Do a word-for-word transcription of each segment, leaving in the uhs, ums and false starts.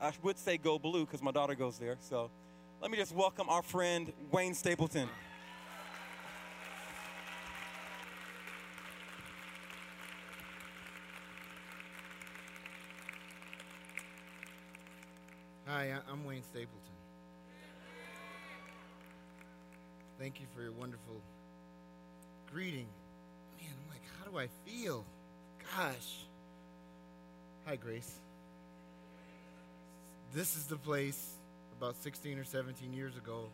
I would say go blue because my daughter goes there. So let me just welcome our friend Wayne Stapleton. Hi, I'm Wayne Stapleton. Thank you for your wonderful greeting. Man, I'm like, how do I feel? Gosh. Hi, Grace. This is the place about sixteen or seventeen years ago.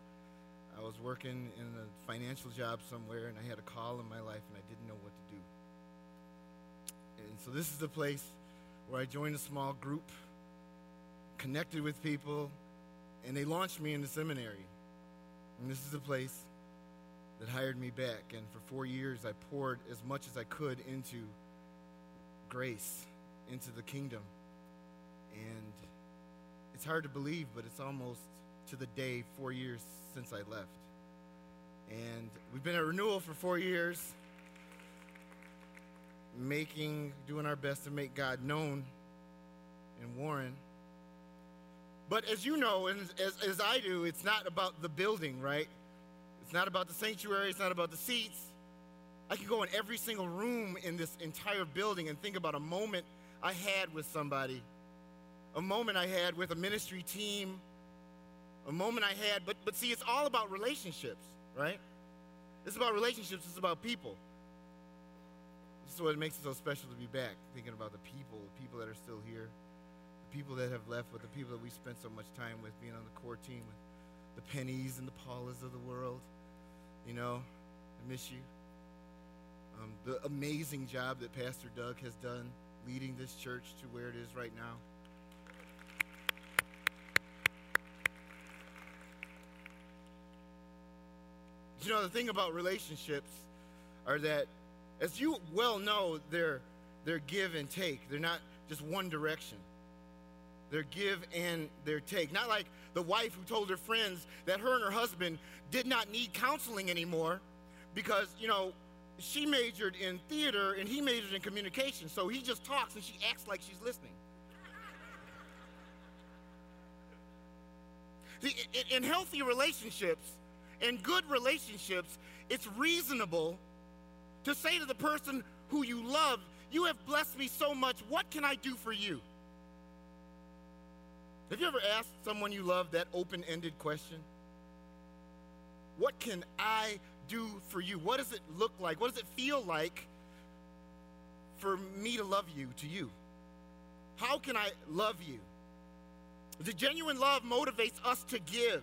I was working in a financial job somewhere, and I had a call in my life, and I didn't know what to do. And so this is the place where I joined a small group, connected with people, and they launched me into seminary. And this is the place that hired me back. And for four years, I poured as much as I could into Grace, into the kingdom. And it's hard to believe, but it's almost to the day four years since I left. And we've been at Renewal for four years, making, doing our best to make God known in Warren. But as you know, and as, as I do, it's not about the building, right? It's not about the sanctuary. It's not about the seats. I could go in every single room in this entire building and think about a moment I had with somebody, a moment I had with a ministry team, a moment I had. But, but see, it's all about relationships, right? It's about relationships. It's about people. This is what makes it so special to be back, thinking about the people, the people that are still here, people that have left, with the people that we spent so much time with, being on the core team with the Pennies and the Paulas of the world. You know, I miss you. Um, the amazing job that Pastor Doug has done leading this church to where it is right now. You know, the thing about relationships are that, as you well know, they're, they're give and take. They're not just one direction. Their give and their take. Not like the wife who told her friends that her and her husband did not need counseling anymore because, you know, she majored in theater and he majored in communication, so he just talks and she acts like she's listening. See, in healthy relationships, in good relationships, it's reasonable to say to the person who you love, "You have blessed me so much, what can I do for you?" Have you ever asked someone you love that open-ended question? What can I do for you? What does it look like? What does it feel like for me to love you, to you? How can I love you? The genuine love motivates us to give.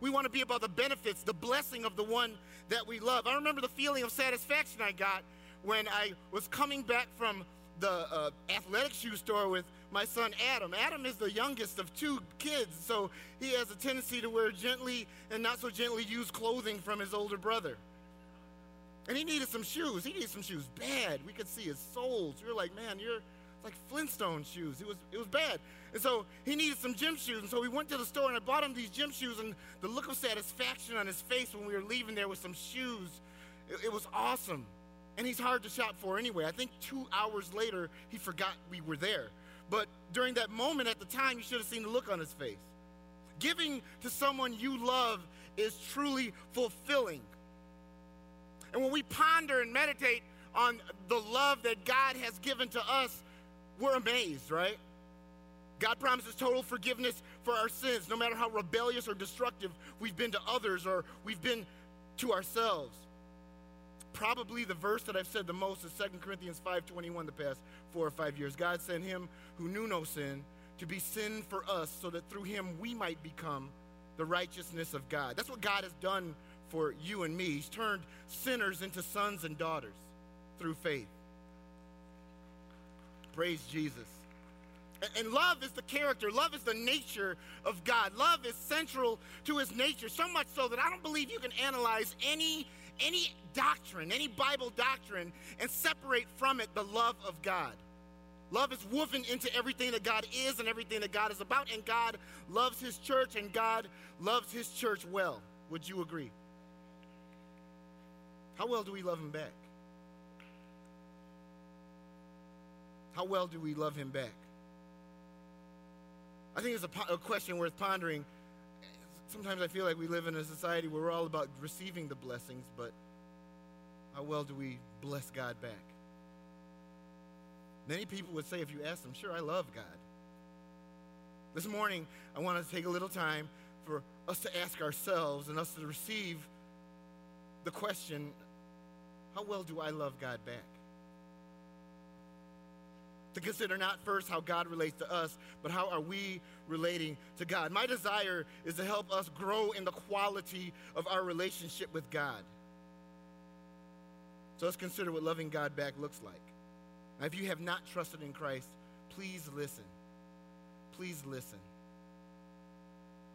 We want to be about the benefits, the blessing of the one that we love. I remember the feeling of satisfaction I got when I was coming back from the uh, athletic shoe store with my son Adam. Adam is the youngest of two kids, so he has a tendency to wear gently and not so gently used clothing from his older brother. And he needed some shoes. He needed some shoes bad. We could see his soles. We were like, man, you're like Flintstone shoes. It was, it was bad. And so he needed some gym shoes, and so we went to the store, and I bought him these gym shoes, and the look of satisfaction on his face when we were leaving there with some shoes, it, it was awesome. And he's hard to shop for anyway. I think two hours later, he forgot we were there. But during that moment at the time, you should have seen the look on his face. Giving to someone you love is truly fulfilling. And when we ponder and meditate on the love that God has given to us, we're amazed, right? God promises total forgiveness for our sins, no matter how rebellious or destructive we've been to others or we've been to ourselves. Probably the verse that I've said the most is Second Corinthians five twenty-one the past four or five years. God sent him who knew no sin to be sin for us so that through him we might become the righteousness of God. That's what God has done for you and me. He's turned sinners into sons and daughters through faith. Praise Jesus. And love is the character. Love is the nature of God. Love is central to his nature, so much so that I don't believe you can analyze any Any doctrine, any Bible doctrine, and separate from it the love of God. Love is woven into everything that God is and everything that God is about, and God loves his church, and God loves his church well. Would you agree? How well do we love him back? How well do we love him back? I I think it's a, a question worth pondering. Sometimes I feel like we live in a society where we're all about receiving the blessings, but how well do we bless God back? Many people would say if you ask them, sure, I love God. This morning, I want to take a little time for us to ask ourselves and us to receive the question, how well do I love God back? To consider not first how God relates to us, but how are we relating to God? My desire is to help us grow in the quality of our relationship with God. So let's consider what loving God back looks like. Now, if you have not trusted in Christ, please listen. Please listen.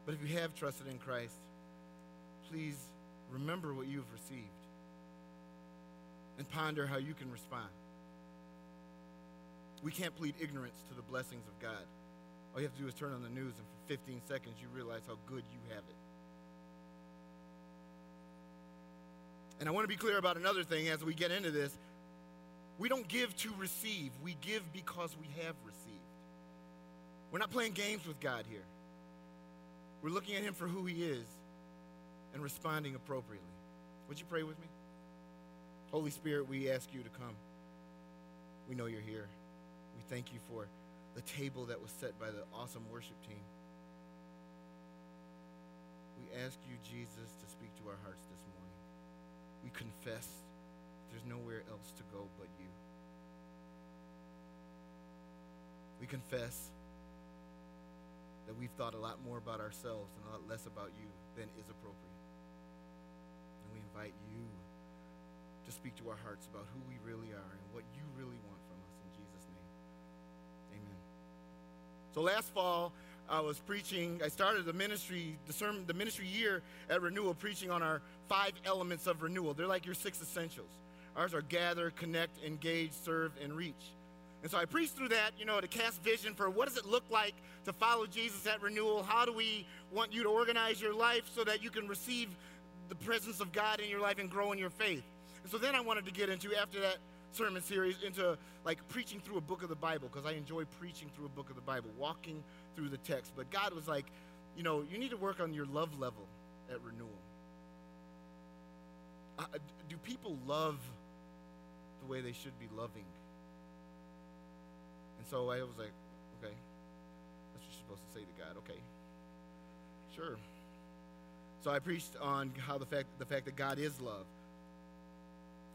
But if you have trusted in Christ, please remember what you've received and ponder how you can respond. We can't plead ignorance to the blessings of God. All you have to do is turn on the news, and for fifteen seconds you realize how good you have it. And I want to be clear about another thing as we get into this. We don't give to receive. We give because we have received. We're not playing games with God here. We're looking at him for who he is and responding appropriately. Would you pray with me? Holy Spirit, we ask you to come. We know you're here. We thank you for the table that was set by the awesome worship team. We ask you, Jesus, to speak to our hearts this morning. We confess there's nowhere else to go but you. We confess that we've thought a lot more about ourselves and a lot less about you than is appropriate. And we invite you to speak to our hearts about who we really are and what you really want from us in Jesus' name. Amen. So last fall, I was preaching. I started the ministry, the, sermon, the ministry year at Renewal, preaching on our five elements of renewal. They're like your six essentials. Ours are gather, connect, engage, serve, and reach. And so I preached through that, you know, to cast vision for what does it look like to follow Jesus at Renewal? How do we want you to organize your life so that you can receive the presence of God in your life and grow in your faith? And so then I wanted to get into, after that sermon series, into like preaching through a book of the Bible, because I enjoy preaching through a book of the Bible, walking through the text. But God was like, you know, you need to work on your love level at Renewal. Uh, do people love the way they should be loving? And so I was like, okay, that's what you're supposed to say to God. Okay, sure. So I preached on how the fact, the fact that God is love.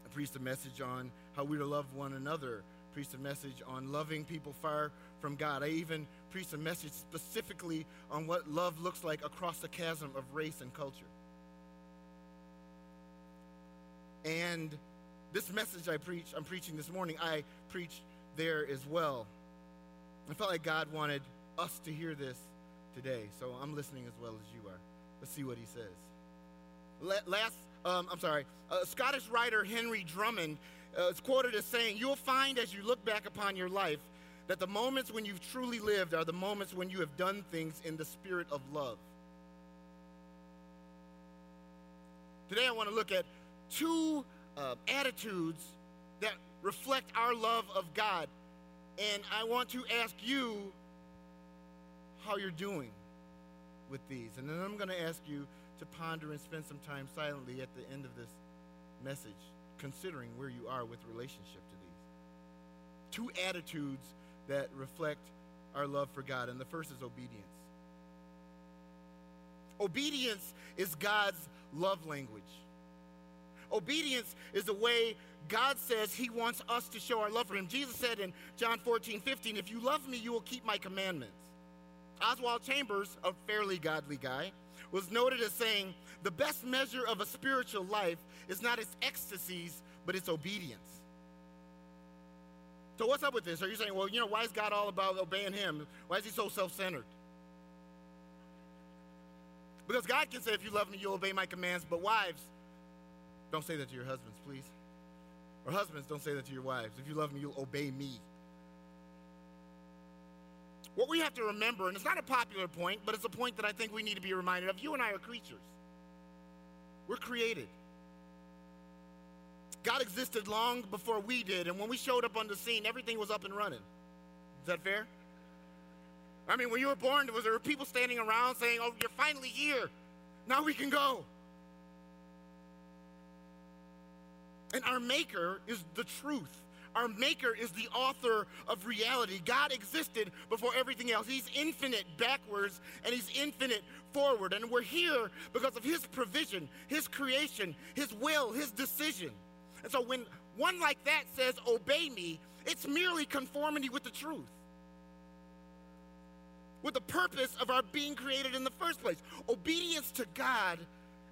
I preached a message on how we to love one another. I preached a message on loving people far from God. I even preached a message specifically on what love looks like across the chasm of race and culture. And this message I preached, I'm preaching this morning, I preached there as well. I felt like God wanted us to hear this today, so I'm listening as well as you are. Let's see what he says. Last, um, I'm sorry, uh, Scottish writer Henry Drummond uh, is quoted as saying, "You'll find as you look back upon your life that the moments when you've truly lived are the moments when you have done things in the spirit of love." Today I want to look at two uh, attitudes that reflect our love of God. And I want to ask you how you're doing with these. And then I'm going to ask you to ponder and spend some time silently at the end of this message, considering where you are with relationship to these. Two attitudes that reflect our love for God. And the first is obedience. Obedience is God's love language. Obedience is the way God says he wants us to show our love for him. Jesus said in John fourteen fifteen, "If you love me, you will keep my commandments." Oswald Chambers, a fairly godly guy, was noted as saying, "The best measure of a spiritual life is not its ecstasies, but its obedience." So what's up with this? Are you saying, well, you know, why is God all about obeying him? Why is he so self-centered? Because God can say, "If you love me, you'll obey my commands," but wives, don't say that to your husbands, please. Or husbands, don't say that to your wives. "If you love me, you'll obey me." What we have to remember, and it's not a popular point, but it's a point that I think we need to be reminded of, you and I are creatures. We're created. God existed long before we did, and when we showed up on the scene, everything was up and running. Is that fair? I mean, when you were born, there was there were people standing around saying, oh, you're finally here. Now we can go. And our maker is the truth. Our maker is the author of reality. God existed before everything else. He's infinite backwards and he's infinite forward. And we're here because of his provision, his creation, his will, his decision. And so when one like that says, obey me, it's merely conformity with the truth, with the purpose of our being created in the first place. Obedience to God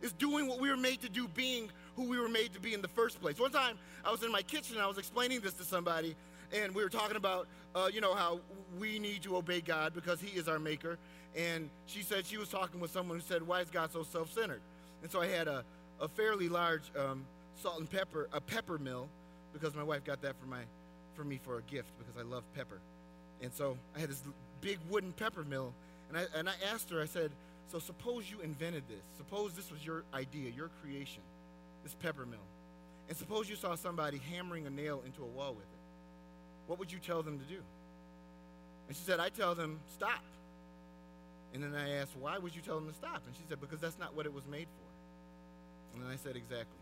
is doing what we were made to do, being who we were made to be in the first place. One time I was in my kitchen and I was explaining this to somebody, and we were talking about, uh, you know, how we need to obey God because he is our maker. And she said she was talking with someone who said, why is God so self-centered? And so I had a, a fairly large um, salt and pepper, a pepper mill, because my wife got that for my for me for a gift because I love pepper. And so I had this big wooden pepper mill, and I, and I asked her, I said, so suppose you invented this. Suppose this was your idea, your creation, this pepper mill. And suppose you saw somebody hammering a nail into a wall with it. What would you tell them to do? And she said, I tell them, stop. And then I asked, why would you tell them to stop? And she said, because that's not what it was made for. And then I said, exactly.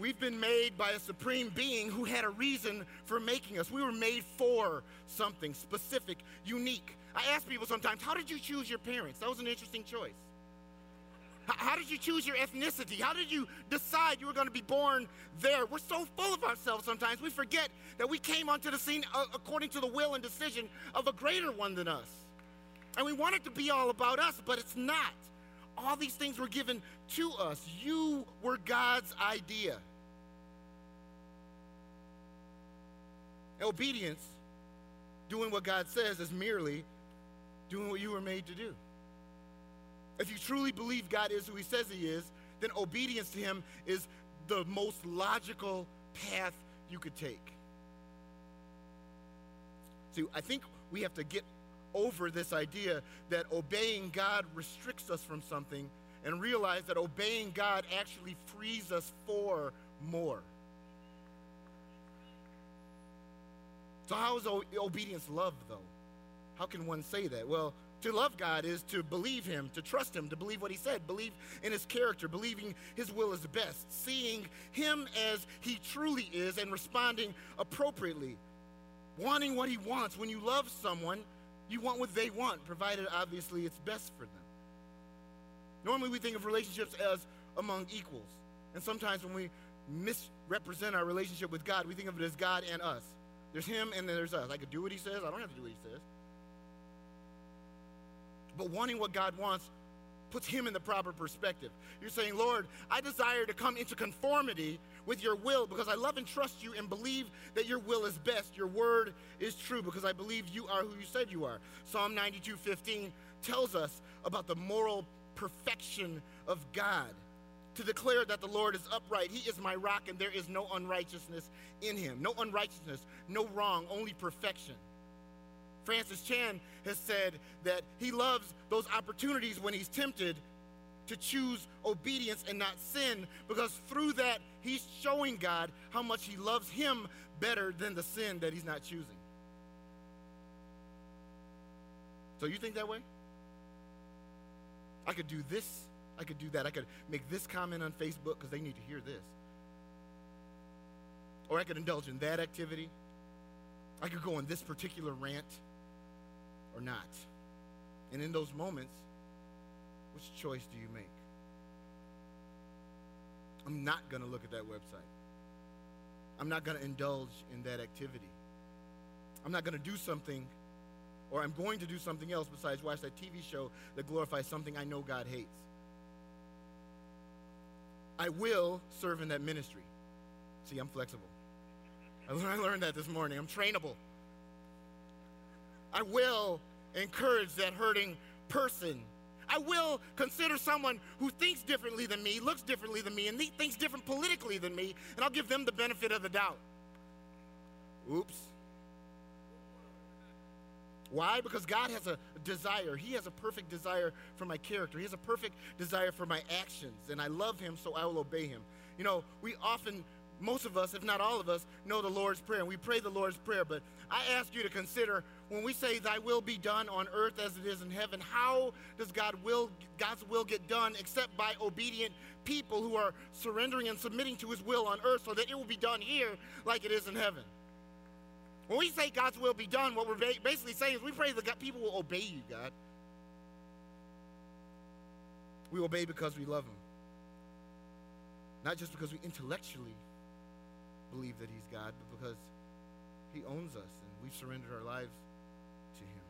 We've been made by a supreme being who had a reason for making us. We were made for something specific, unique. I ask people sometimes, how did you choose your parents? That was an interesting choice. How did you choose your ethnicity? How did you decide you were going to be born there? We're so full of ourselves sometimes, we forget that we came onto the scene according to the will and decision of a greater one than us. And we want it to be all about us, but it's not. All these things were given to us. You were God's idea. Obedience, doing what God says, is merely doing what you were made to do. If you truly believe God is who he says he is, then obedience to him is the most logical path you could take. See, I think we have to get over this idea that obeying God restricts us from something and realize that obeying God actually frees us for more. So how is obedience love, though? How can one say that? Well, to love God is to believe him, to trust him, to believe what he said, believe in his character, believing his will is best, seeing him as he truly is and responding appropriately, wanting what he wants. When you love someone, you want what they want, provided obviously it's best for them. Normally we think of relationships as among equals. And sometimes when we misrepresent our relationship with God, we think of it as God and us. There's him and then there's us. I could do what he says. I don't have to do what he says. But wanting what God wants puts him in the proper perspective. You're saying, Lord, I desire to come into conformity with your will because I love and trust you and believe that your will is best. Your word is true because I believe you are who you said you are. Psalm ninety-two fifteen tells us about the moral perfection of God, to declare that the Lord is upright. He is my rock and there is no unrighteousness in him. No unrighteousness, no wrong, only perfection. Francis Chan has said that he loves those opportunities when he's tempted to choose obedience and not sin, because through that he's showing God how much he loves him better than the sin that he's not choosing. So you think that way? I could do this, I could do that, I could make this comment on Facebook because they need to hear this. Or I could indulge in that activity. I could go on this particular rant or not. And in those moments, which choice do you make? I'm not going to look at that website. I'm not going to indulge in that activity. I'm not going to do something, or I'm going to do something else besides watch that T V show that glorifies something I know God hates. I will serve in that ministry. See, I'm flexible. I learned that this morning. I'm trainable. I will encourage that hurting person. I will consider someone who thinks differently than me, looks differently than me, and thinks different politically than me, and I'll give them the benefit of the doubt. Oops. Why? Because God has a desire. He has a perfect desire for my character. He has a perfect desire for my actions, and I love him, so I will obey him. You know, we often most of us, if not all of us, know the Lord's Prayer, and we pray the Lord's Prayer. But I ask you to consider, when we say, thy will be done on earth as it is in heaven, how does God will, God's will get done except by obedient people who are surrendering and submitting to his will on earth so that it will be done here like it is in heaven? When we say God's will be done, what we're basically saying is we pray that people will obey you, God. We obey because we love him, not just because we intellectually believe that he's God, but because he owns us and we've surrendered our lives to him.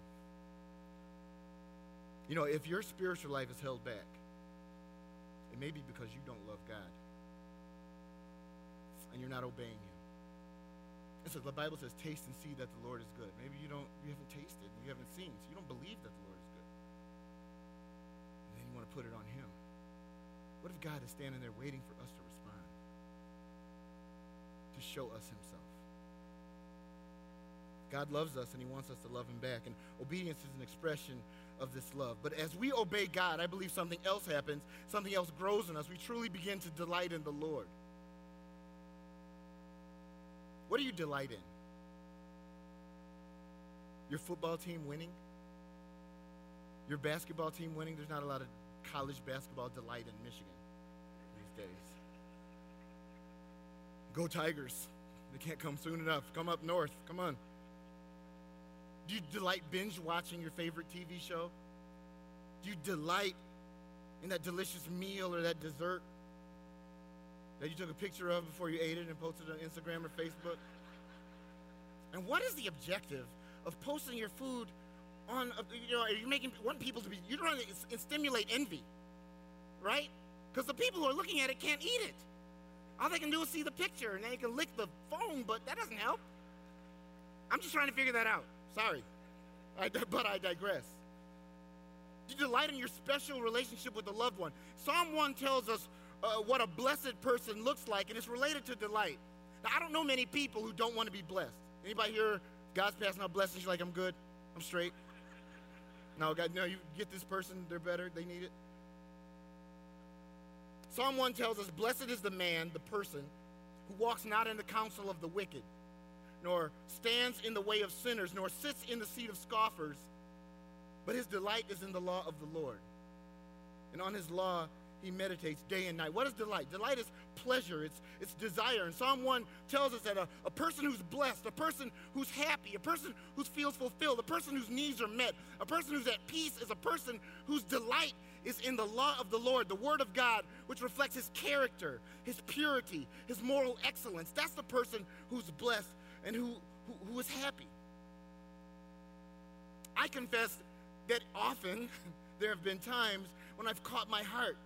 You know, if your spiritual life is held back, it may be because you don't love God and you're not obeying him. And so the Bible says, taste and see that the Lord is good. Maybe you don't, you haven't tasted, you haven't seen, so you don't believe that the Lord is good. And then you want to put it on him. What if God is standing there waiting for us to respond, to show us himself? God loves us, and he wants us to love him back, and obedience is an expression of this love. But as we obey God, I believe something else happens. Something else grows in us. We truly begin to delight in the Lord. What do you delight in? Your football team winning? Your basketball team winning? There's not a lot of college basketball delight in Michigan these days. Go Tigers. They can't come soon enough. Come up north. Come on. Do you delight binge watching your favorite T V show? Do you delight in that delicious meal or that dessert that you took a picture of before you ate it and posted it on Instagram or Facebook? And what is the objective of posting your food on, you know, are you making, want people to be, you're trying to stimulate envy, right? Because the people who are looking at it can't eat it. All they can do is see the picture, and they can lick the phone, but that doesn't help. I'm just trying to figure that out. Sorry, I, but I digress. You delight in your special relationship with the loved one. Psalm one tells us Uh, what a blessed person looks like, and it's related to delight. Now, I don't know many people who don't want to be blessed. Anybody here, God's passing out blessings, you're like, I'm good, I'm straight. No, God, no, you get this person, they're better, they need it. Psalm one tells us, blessed is the man, the person, who walks not in the counsel of the wicked, nor stands in the way of sinners, nor sits in the seat of scoffers, but his delight is in the law of the Lord. And on his law, he meditates day and night. What is delight? Delight is pleasure. It's, it's desire. And Psalm one tells us that a, a person who's blessed, a person who's happy, a person who feels fulfilled, a person whose needs are met, a person who's at peace is a person whose delight is in the law of the Lord, the word of God, which reflects his character, his purity, his moral excellence. That's the person who's blessed and who, who, who is happy. I confess that often there have been times when I've caught my heart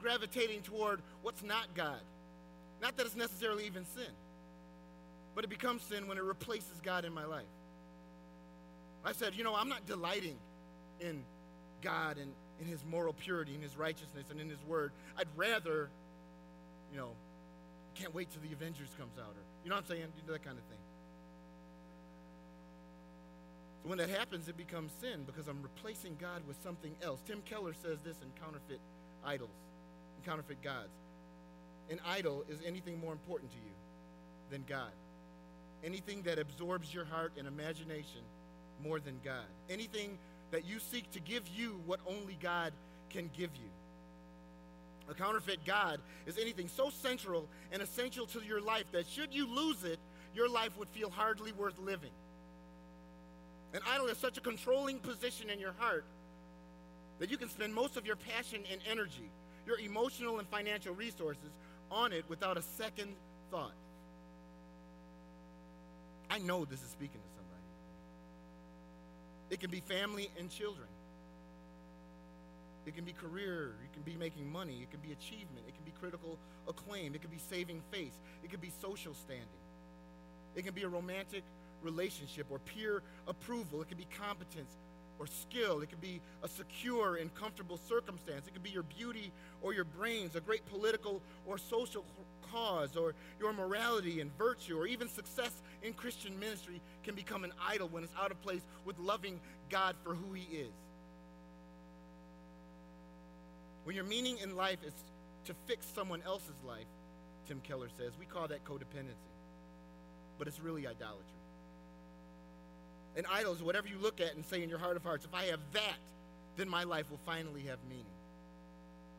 gravitating toward what's not God. Not that it's necessarily even sin, but it becomes sin when it replaces God in my life. I said, you know, I'm not delighting in God and in his moral purity, in his righteousness, and in his word. I'd rather, you know, can't wait till the Avengers comes out, or, you know what I'm saying, that kind of thing. So when that happens, it becomes sin because I'm replacing God with something else. Tim Keller says this in Counterfeit Idols. Counterfeit gods. An idol is anything more important to you than God. Anything that absorbs your heart and imagination more than God. Anything that you seek to give you what only God can give you. A counterfeit God is anything so central and essential to your life that should you lose it, your life would feel hardly worth living. An idol is such a controlling position in your heart that you can spend most of your passion and energy, your emotional and financial resources on it without a second thought. I know this is speaking to somebody. It can be family and children. It can be career. It can be making money. It can be achievement. It can be critical acclaim. It can be saving face. It can be social standing. It can be a romantic relationship or peer approval. It can be competence or skill. It could be a secure and comfortable circumstance. It could be your beauty or your brains, a great political or social cause, or your morality and virtue, or even success in Christian ministry can become an idol when it's out of place with loving God for who he is. When your meaning in life is to fix someone else's life, Tim Keller says, we call that codependency, but it's really idolatry. And idols, whatever you look at and say in your heart of hearts, if I have that, then my life will finally have meaning.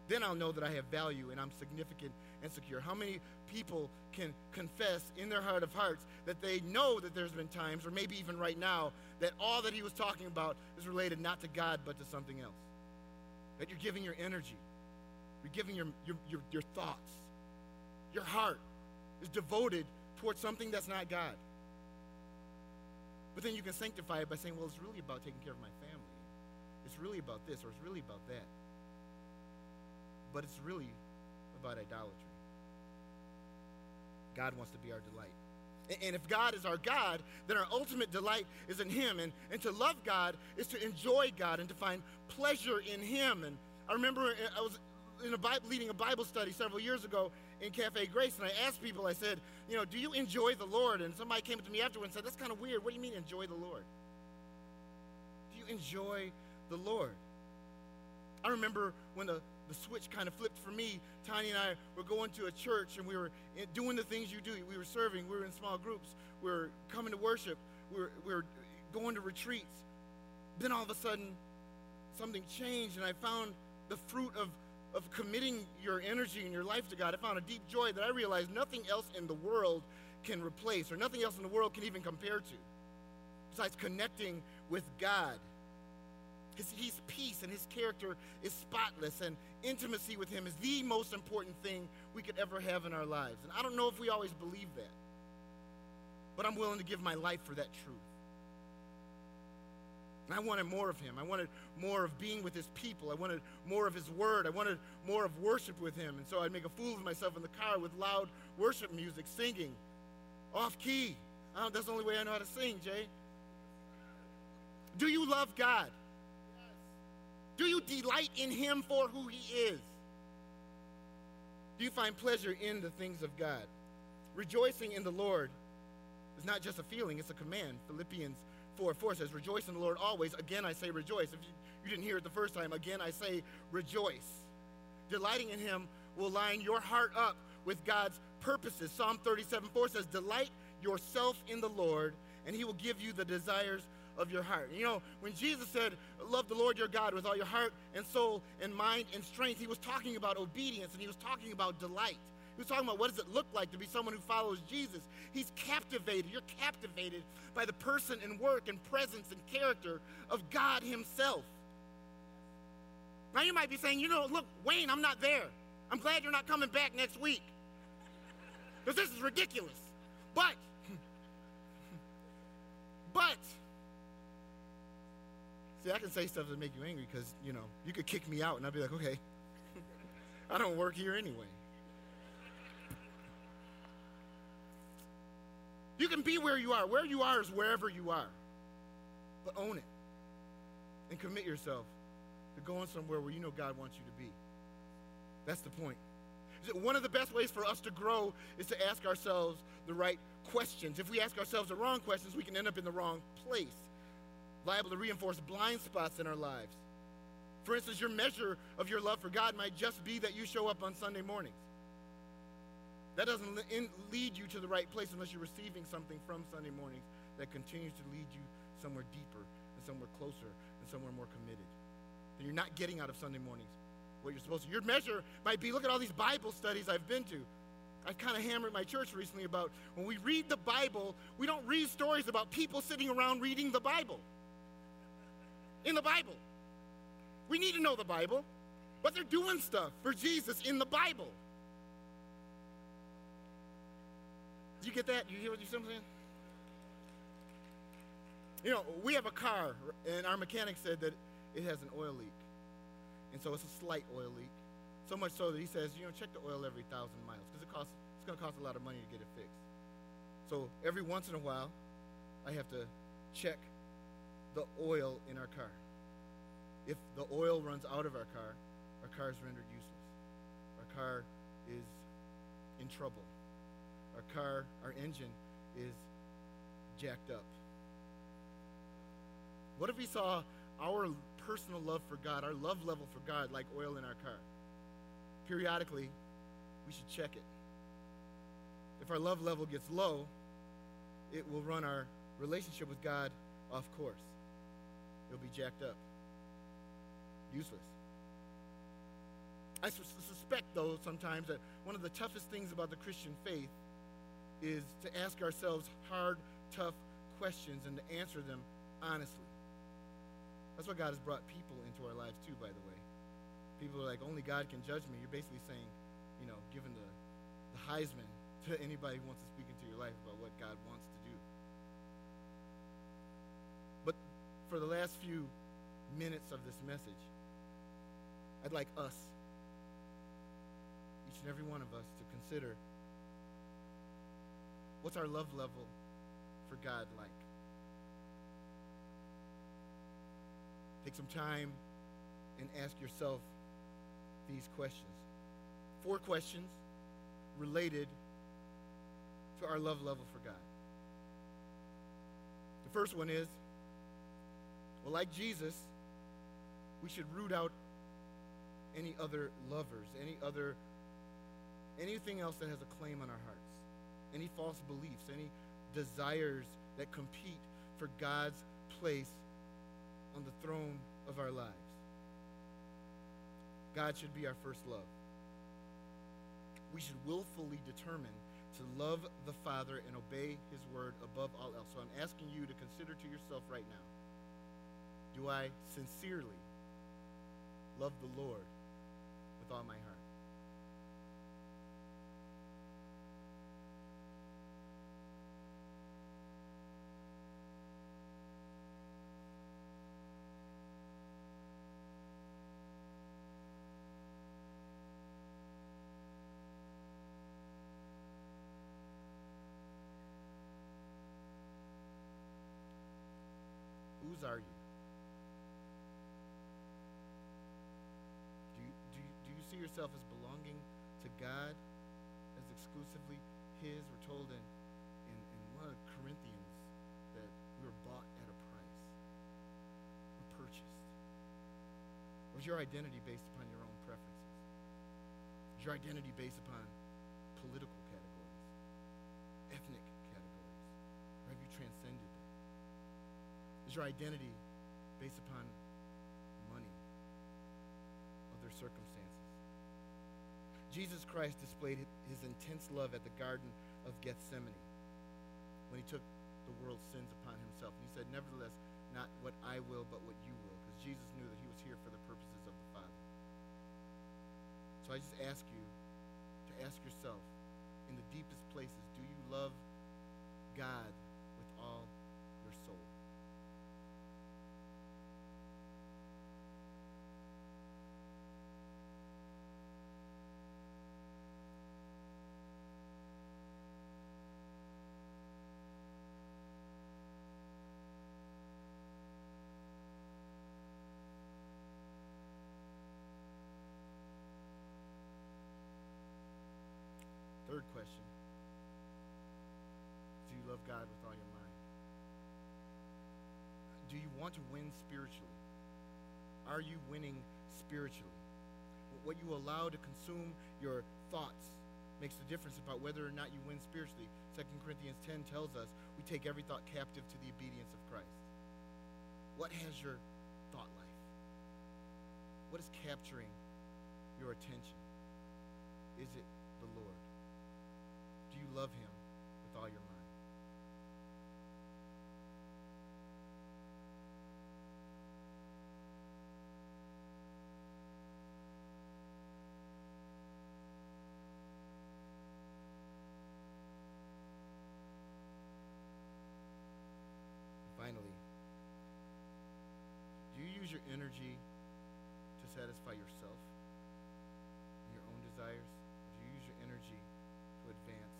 Then I'll know that I have value and I'm significant and secure. How many people can confess in their heart of hearts that they know that there's been times, or maybe even right now, that all that he was talking about is related not to God but to something else? That you're giving your energy, you're giving your, your, your, your thoughts, your heart is devoted towards something that's not God. But then you can sanctify it by saying, well, it's really about taking care of my family. It's really about this, or it's really about that. But it's really about idolatry. God wants to be our delight. And if God is our God, then our ultimate delight is in him. And, and to love God is to enjoy God and to find pleasure in him. And I remember I was in a Bible, leading a Bible study several years ago in Cafe Grace, and I asked people, I said, you know, do you enjoy the Lord? And somebody came up to me afterward and said, that's kind of weird. What do you mean enjoy the Lord? Do you enjoy the Lord? I remember when the The switch kind of flipped for me. Tanya and I were going to a church, and we were doing the things you do. We were serving. We were in small groups. We were coming to worship. We were, we were going to retreats. Then all of a sudden, something changed, and I found the fruit of, of committing your energy and your life to God. I found a deep joy that I realized nothing else in the world can replace, or nothing else in the world can even compare to, besides connecting with God. His, his peace and his character is spotless, and intimacy with him is the most important thing we could ever have in our lives. And I don't know if we always believe that, but I'm willing to give my life for that truth. And I wanted more of him. I wanted more of being with his people. I wanted more of his word. I wanted more of worship with him. And so I'd make a fool of myself in the car with loud worship music, singing off key. Oh, that's the only way I know how to sing, Jay. Do you love God? Do you delight in him for who he is? Do you find pleasure in the things of God? Rejoicing in the Lord is not just a feeling, it's a command. Philippians four four says, rejoice in the Lord always. Again, I say rejoice. If you, you didn't hear it the first time, again, I say rejoice. Delighting in him will line your heart up with God's purposes. Psalm thirty-seven four says, delight yourself in the Lord, and he will give you the desires of your heart. You know, when Jesus said, love the Lord your God with all your heart and soul and mind and strength, he was talking about obedience, and he was talking about delight. He was talking about what does it look like to be someone who follows Jesus. He's captivated. You're captivated by the person and work and presence and character of God himself. Now you might be saying, you know, look, Wayne, I'm not there. I'm glad you're not coming back next week, because this is ridiculous. But, but, see, I can say stuff that make you angry because, you know, you could kick me out and I'd be like, okay, I don't work here anyway. You can be where you are. Where you are is wherever you are. But own it and commit yourself to going somewhere where you know God wants you to be. That's the point. One of the best ways for us to grow is to ask ourselves the right questions. If we ask ourselves the wrong questions, we can end up in the wrong place, liable to reinforce blind spots in our lives. For instance, your measure of your love for God might just be that you show up on Sunday mornings. That doesn't lead you to the right place unless you're receiving something from Sunday mornings that continues to lead you somewhere deeper and somewhere closer and somewhere more committed. And you're not getting out of Sunday mornings what you're supposed to. Your measure might be, look at all these Bible studies I've been to. I've kind of hammered my church recently about when we read the Bible, we don't read stories about people sitting around reading the Bible. In the Bible. We need to know the Bible, but they're doing stuff for Jesus in the Bible. Do you get that? You hear what you're saying? You know, we have a car, and our mechanic said that it has an oil leak. And so it's a slight oil leak. So much so that he says, you know, check the oil every thousand miles, because it costs, it's going to cost a lot of money to get it fixed. So every once in a while, I have to check the oil in our car. If the oil runs out of our car, our car is rendered useless. Our car is in trouble. Our car, our engine is jacked up. What if we saw our personal love for God, our love level for God, like oil in our car? Periodically, we should check it. If our love level gets low, it will run our relationship with God off course. It'll be jacked up. Useless. I su- suspect, though, sometimes that one of the toughest things about the Christian faith is to ask ourselves hard, tough questions and to answer them honestly. That's why God has brought people into our lives, too, by the way. People are like, only God can judge me. You're basically saying, you know, giving the, the Heisman to anybody who wants to speak into your life about what God wants to do. But for the last few minutes of this message, I'd like us, each and every one of us, to consider, what's our love level for God like? Take some time and ask yourself these questions. Four questions related to our love level for God. The first one is, well, like Jesus, we should root out any other lovers, any other, anything else that has a claim on our hearts, any false beliefs, any desires that compete for God's place on the throne of our lives. God should be our first love. We should willfully determine to love the Father and obey His word above all else. So I'm asking you to consider to yourself right now, do I sincerely love the Lord with all my heart? Whose are you? See yourself as belonging to God, as exclusively His. We're told in, in, in First Corinthians that we were bought at a price. We're purchased. Or is your identity based upon your own preferences? Is your identity based upon political categories, ethnic categories? Or have you transcended that? Is your identity based upon money, other circumstances? Jesus Christ displayed His intense love at the Garden of Gethsemane when He took the world's sins upon Himself. And He said, nevertheless, not what I will, but what you will. Because Jesus knew that He was here for the purposes of the Father. So I just ask you to ask yourself, in the deepest places, do you love God with all your soul? Third question, do you love God with all your mind? Do you want to win spiritually? Are you winning spiritually? What you allow to consume your thoughts makes the difference about whether or not you win spiritually. Second Corinthians ten tells us we take every thought captive to the obedience of Christ. What has your thought life? What is capturing your attention? Is it the Lord? Do you love Him with all your mind? Finally, do you use your energy to satisfy yourself and your own desires? Do you use your energy to advance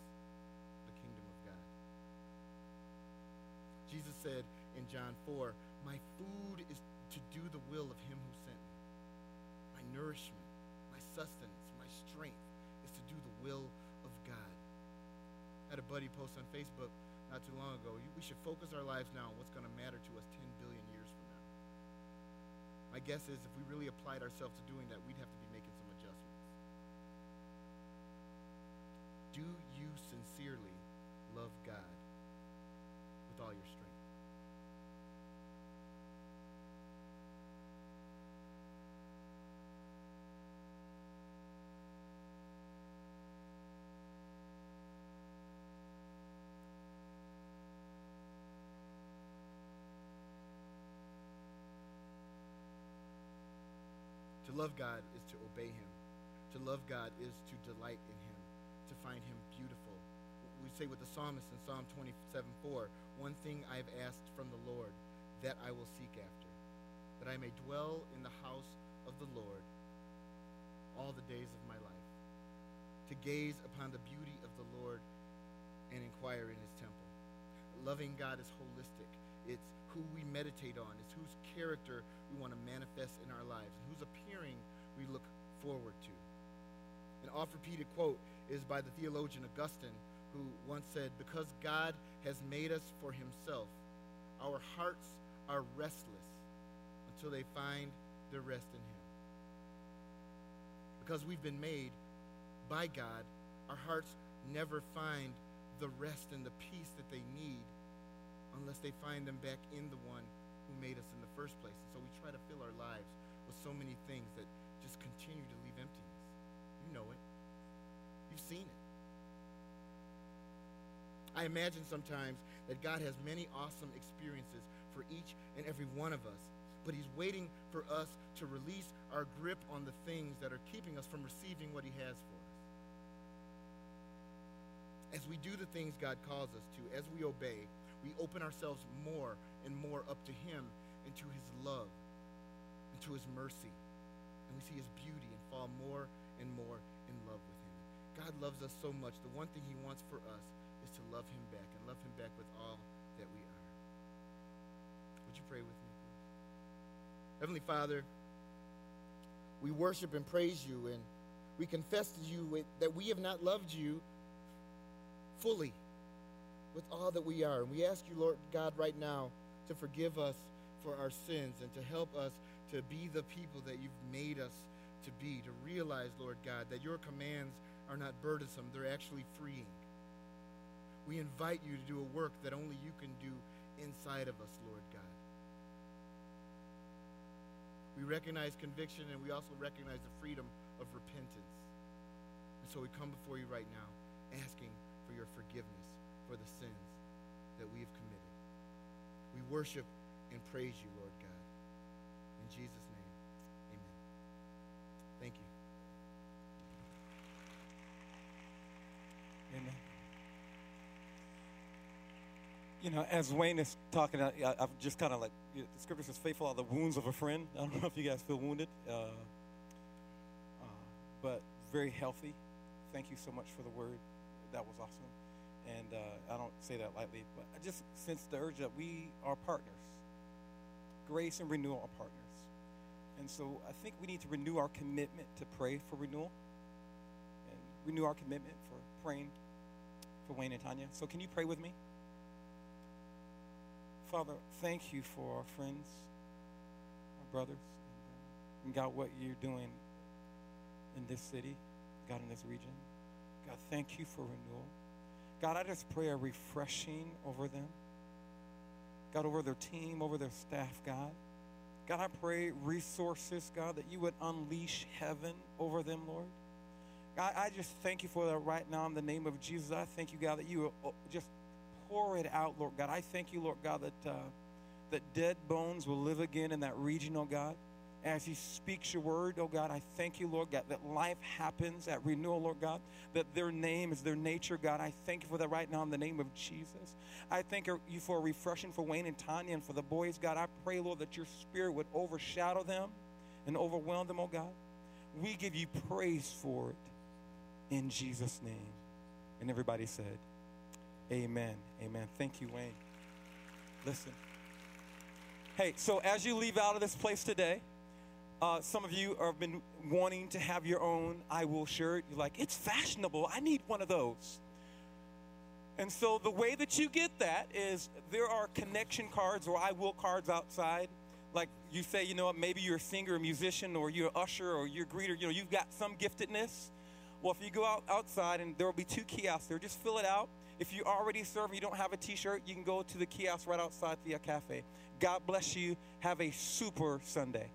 the kingdom of God? Jesus said in John four, my food is to do the will of Him who sent me. My nourishment, my sustenance, my strength is to do the will of God. I had a buddy post on Facebook not too long ago, we should focus our lives now on what's going to matter to us ten billion years from now. My guess is if we really applied ourselves to doing that, we'd have to be making some adjustments. Do you sincerely love God with all your strength. To love God is to obey him. To love God is to delight in him, to find him beautiful. We say with the psalmist in Psalm twenty-seven four, one thing I have asked from the Lord, that I will seek after, that I may dwell in the house of the Lord all the days of my life, to gaze upon the beauty of the Lord and inquire in his temple. Loving God is holistic. It's who we meditate on. It's whose character we want to manifest in our lives, and whose appearing we look forward to. An oft-repeated quote is by the theologian Augustine, who once said, because God has made us for himself, our hearts are restless until they find their rest in him. Because we've been made by God, our hearts never find the rest and the peace that they need unless they find them back in the one who made us in the first place. And so we try to fill our lives with so many things that just continue to leave emptiness. You know it. You've seen it. I imagine sometimes that God has many awesome experiences for each and every one of us, but he's waiting for us to release our grip on the things that are keeping us from receiving what he has for us. As we do the things God calls us to, as we obey, we open ourselves more and more up to him and to his love and to his mercy. And we see his beauty and fall more and more in love with him. God loves us so much. The one thing he wants for us is to love him back, and love him back with all that we are. Would you pray with me, please? Heavenly Father, we worship and praise you, and we confess to you that we have not loved you fully with all that we are. And we ask you, Lord God, right now to forgive us for our sins and to help us to be the people that you've made us to be, to realize, Lord God, that your commands are not burdensome, they're actually freeing. We invite you to do a work that only you can do inside of us, Lord God. We recognize conviction, and we also recognize the freedom of repentance. And so we come before you right now asking for your forgiveness for the sins that we have committed. We worship and praise you, Lord God. In Jesus' name, amen. Thank you. Amen. You know, as Wayne is talking, I, I've just kind of like, you know, the scripture says, faithful are the wounds of a friend. I don't know if you guys feel wounded, uh, uh, but very healthy. Thank you so much for the word. That was awesome. And uh, I don't say that lightly, but I just sense the urge that we are partners. Grace and Renewal are partners. And so I think we need to renew our commitment to pray for renewal and renew our commitment for praying for Wayne and Tanya. So can you pray with me? Father, thank you for our friends, our brothers, and, uh, and God, what you're doing in this city, God, in this region. God, thank you for renewal. God, I just pray a refreshing over them. God, over their team, over their staff, God. God, I pray resources, God, that you would unleash heaven over them, Lord. God, I just thank you for that right now in the name of Jesus. I thank you, God, that you will just pour it out, Lord God. I thank you, Lord God, that, uh, that dead bones will live again in that region, oh God. As he speaks your word, oh God, I thank you, Lord God, that life happens at Renewal, Lord God, that their name is their nature, God. I thank you for that right now in the name of Jesus. I thank you for a refreshing for Wayne and Tanya and for the boys, God. I pray, Lord, that your spirit would overshadow them and overwhelm them, oh God. We give you praise for it in Jesus' name. And everybody said, amen, amen. Thank you, Wayne. Listen. Hey, so as you leave out of this place today, Uh, some of you have been wanting to have your own I Will shirt. You're like, it's fashionable. I need one of those. And so the way that you get that is there are connection cards or I Will cards outside. Like you say, you know, maybe you're a singer, a musician, or you're an usher, or you're a greeter. You know, you've got some giftedness. Well, if you go out outside, and there will be two kiosks there, just fill it out. If you already serve and you don't have a T-shirt, you can go to the kiosk right outside the cafe. God bless you. Have a super Sunday.